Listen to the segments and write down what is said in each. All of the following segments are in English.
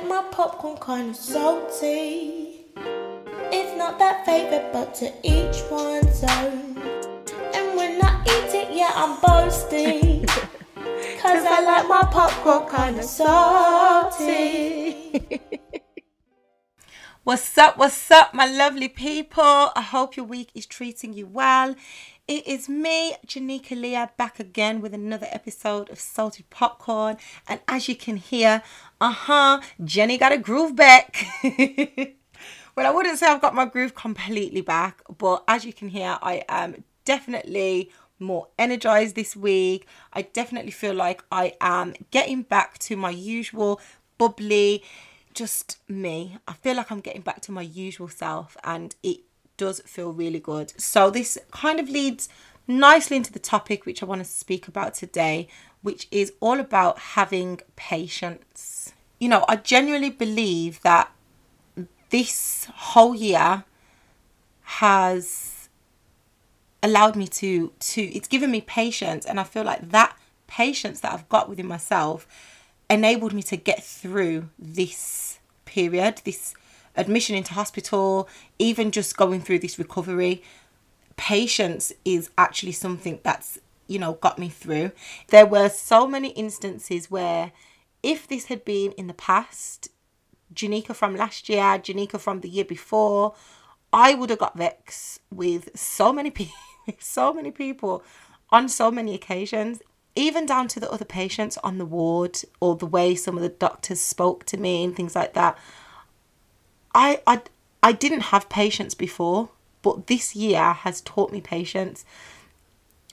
make my popcorn kind of salty. It's not that favourite, but to each one's own. And when I eat it, yeah, I'm boasting, 'cause I like my popcorn kind of salty. What's up, my lovely people? I hope your week is treating you well. It is me, Janika Leah, back again with another episode of Salted Popcorn. And as you can hear, Jenny got a groove back. Well, I wouldn't say I've got my groove completely back, but as you can hear, I am definitely more energized this week. I definitely feel like I am getting back to my usual bubbly, just me. I feel like I'm getting back to my usual self, and it does feel really good. So this kind of leads nicely into the topic which I want to speak about today, which is all about having patience. You know, I genuinely believe that this whole year has allowed me to it's given me patience, and I feel like that patience that I've got within myself enabled me to get through this period, this admission into hospital, even just going through this recovery. Patience is actually something that's, you know, got me through. There were so many instances where if this had been in the past, Janika from last year, Janika from the year before, I would have got vexed with so many people on so many occasions, even down to the other patients on the ward, or the way some of the doctors spoke to me and things like that. I didn't have patience before, but this year has taught me patience.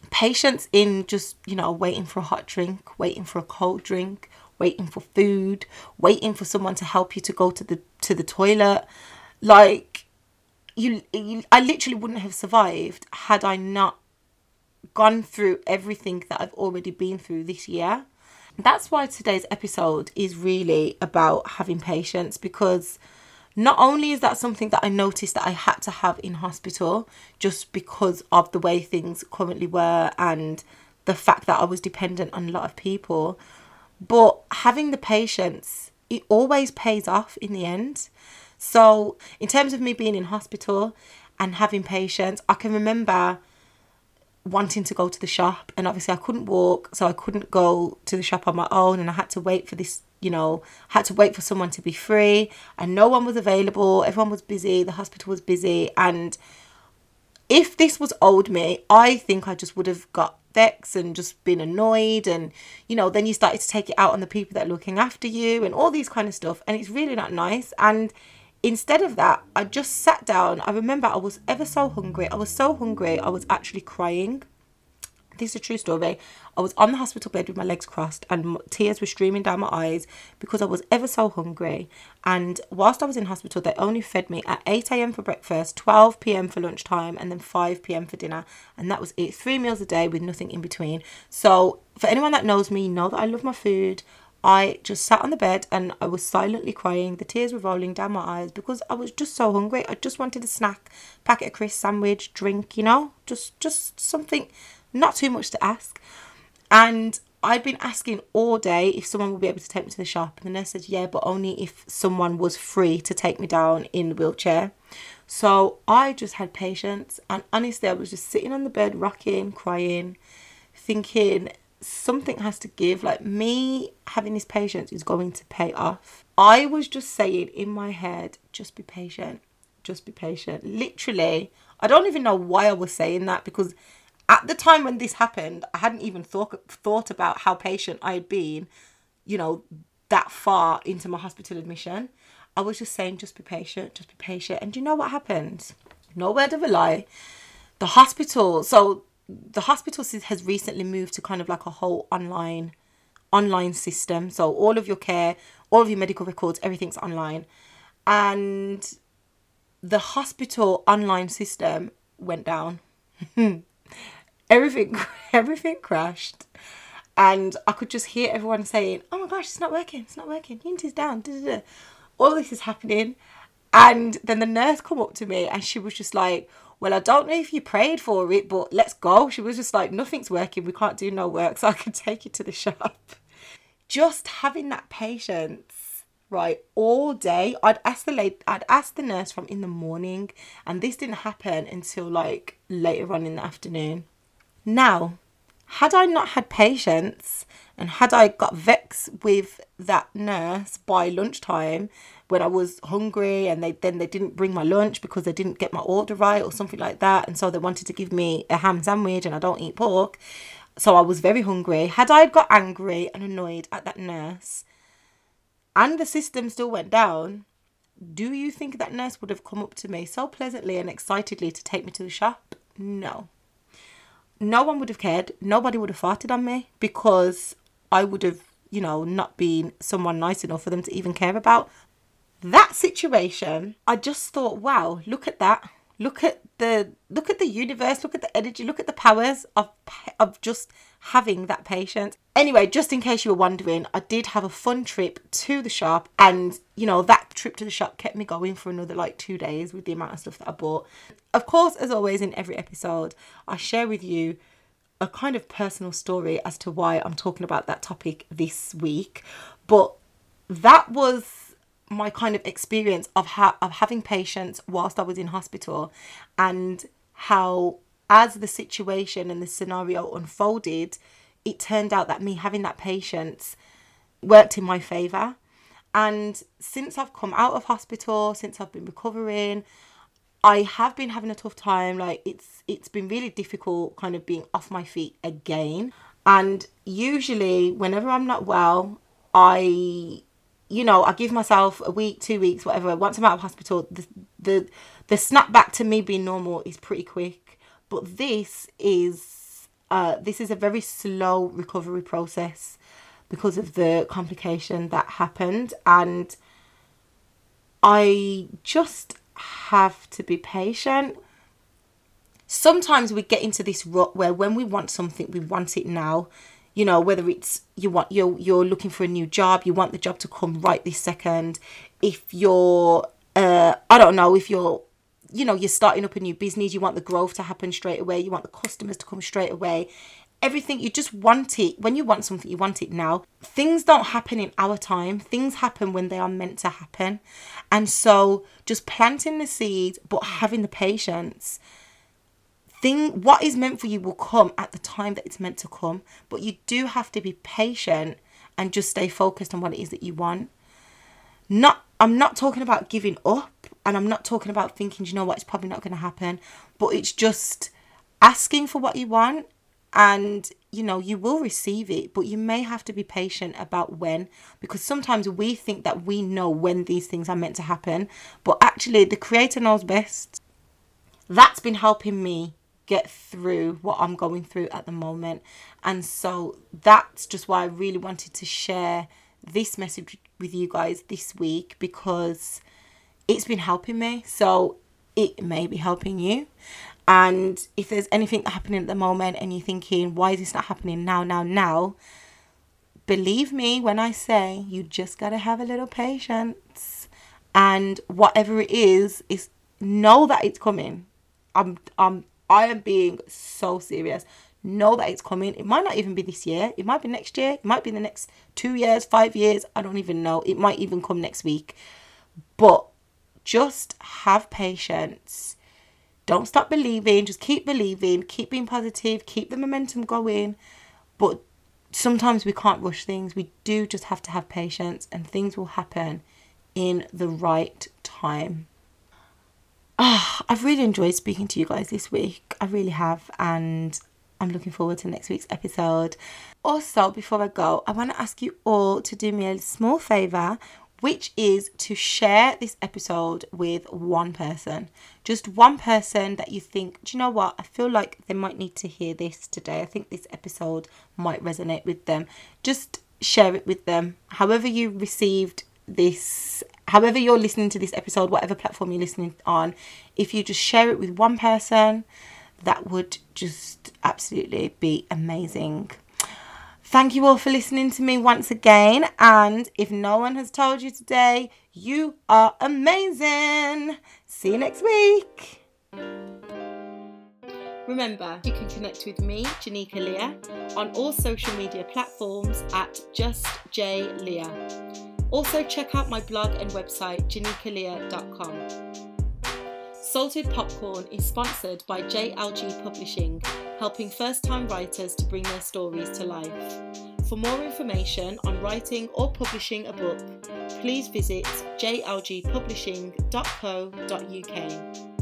Patience in just, you know, waiting for a hot drink, waiting for a cold drink, waiting for food, waiting for someone to help you to go to the toilet. Like, I literally wouldn't have survived had I not gone through everything that I've already been through this year. That's why today's episode is really about having patience, because not only is that something that I noticed that I had to have in hospital just because of the way things currently were and the fact that I was dependent on a lot of people, but having the patience, it always pays off in the end. So in terms of me being in hospital and having patience, I can remember wanting to go to the shop, and obviously I couldn't walk, so I couldn't go to the shop on my own, and I had to wait for this, you know, had to wait for someone to be free, and no one was available. Everyone was busy. The hospital was busy. And if this was old me, I think I just would have got vexed and just been annoyed. And, you know, then you started to take it out on the people that are looking after you and all these kind of stuff. And it's really not nice. And instead of that, I just sat down. I remember I was ever so hungry. I was so hungry. I was actually crying. This is a true story. I was on the hospital bed with my legs crossed, and tears were streaming down my eyes because I was ever so hungry. And whilst I was in hospital, they only fed me at 8 a.m. for breakfast, 12 p.m. for lunchtime, and then 5 p.m. for dinner. And that was it. 3 meals a day with nothing in between. So for anyone that knows me, know that I love my food. I just sat on the bed and I was silently crying. The tears were rolling down my eyes because I was just so hungry. I just wanted a snack, packet of crisps, sandwich, drink, you know, just something. Not too much to ask. And I'd been asking all day if someone would be able to take me to the shop. And the nurse said, yeah, but only if someone was free to take me down in the wheelchair. So I just had patience. And honestly, I was just sitting on the bed, rocking, crying, thinking something has to give. Like, me having this patience is going to pay off. I was just saying in my head, just be patient, just be patient. Literally, I don't even know why I was saying that, because at the time when this happened, I hadn't even thought about how patient I had been, you know, that far into my hospital admission. I was just saying, just be patient, just be patient. And do you know what happened? No word of a lie. The hospital has recently moved to kind of like a whole online system. So all of your care, all of your medical records, everything's online. And the hospital online system went down. Everything crashed, and I could just hear everyone saying, oh my gosh, it's not working, Unity's down, da-da-da. All this is happening. And then the nurse come up to me and she was just like, well, I don't know if you prayed for it, but let's go. She was just like, nothing's working, we can't do no work, so I can take you to the shop. Just having that patience right all day. I'd ask the nurse from in the morning, and this didn't happen until like later on in the afternoon. Now, had I not had patience and had I got vexed with that nurse by lunchtime when I was hungry and they didn't bring my lunch because they didn't get my order right or something like that, and so they wanted to give me a ham sandwich and I don't eat pork, so I was very hungry. Had I got angry and annoyed at that nurse and the system still went down, do you think that nurse would have come up to me so pleasantly and excitedly to take me to the shop? No. No one would have cared. Nobody would have farted on me because I would have, you know, not been someone nice enough for them to even care about. That situation, I just thought, wow, look at that. Look at the universe, look at the energy, look at the powers of just having that patience. Anyway, just in case you were wondering, I did have a fun trip to the shop, and you know, that trip to the shop kept me going for another like 2 days with the amount of stuff that I bought. Of course, as always in every episode, I share with you a kind of personal story as to why I'm talking about that topic this week, but that was my kind of experience of having patience whilst I was in hospital, and how as the situation and the scenario unfolded, it turned out that me having that patience worked in my favour. And since I've come out of hospital, since I've been recovering, I have been having a tough time. Like it's been really difficult kind of being off my feet again. And usually whenever I'm not well, I give myself a week, 2 weeks, whatever. Once I'm out of hospital, the snapback to me being normal is pretty quick. But this is a very slow recovery process because of the complication that happened. And I just have to be patient. Sometimes we get into this rut where when we want something, we want it now. You know, whether it's you're looking for a new job, you want the job to come right this second. If you're, you're starting up a new business, you want the growth to happen straight away. You want the customers to come straight away. Everything, you just want it. When you want something, you want it now. Things don't happen in our time. Things happen when they are meant to happen. And so just planting the seed, but having the patience. What is meant for you will come at the time that it's meant to come, but you do have to be patient and just stay focused on what it is that you want. I'm not talking about giving up, and I'm not talking about thinking, you know what, it's probably not going to happen, but it's just asking for what you want, and you know, you will receive it, but you may have to be patient about when, because sometimes we think that we know when these things are meant to happen, but actually the Creator knows best. That's been helping me get through what I'm going through at the moment, and so that's just why I really wanted to share this message with you guys this week, because it's been helping me, so it may be helping you. And if there's anything happening at the moment and you're thinking, why is this not happening now, believe me when I say you just gotta have a little patience, and whatever it is, know that it's coming. I am being so serious. Know that it's coming. It might not even be this year. It might be next year. It might be the next 2 years, 5 years. I don't even know. It might even come next week. But just have patience. Don't stop believing. Just keep believing. Keep being positive. Keep the momentum going. But sometimes we can't rush things. We do just have to have patience, and things will happen in the right time. I've really enjoyed speaking to you guys this week. I really have, and I'm looking forward to next week's episode. Also, before I go, I want to ask you all to do me a small favour, which is to share this episode with one person. Just one person that you think, do you know what, I feel like they might need to hear this today. I think this episode might resonate with them. Just share it with them. However you received this, however you're listening to this episode, whatever platform you're listening on, if you just share it with one person, that would just absolutely be amazing. Thank you all for listening to me once again, and if no one has told you today, you are amazing. See you next week. Remember, you can connect with me, Janika Leah, on all social media platforms at JustJLeah. Also check out my blog and website janikaleah.com. Salted Popcorn is sponsored by JLG Publishing, helping first-time writers to bring their stories to life. For more information on writing or publishing a book, please visit jlgpublishing.co.uk.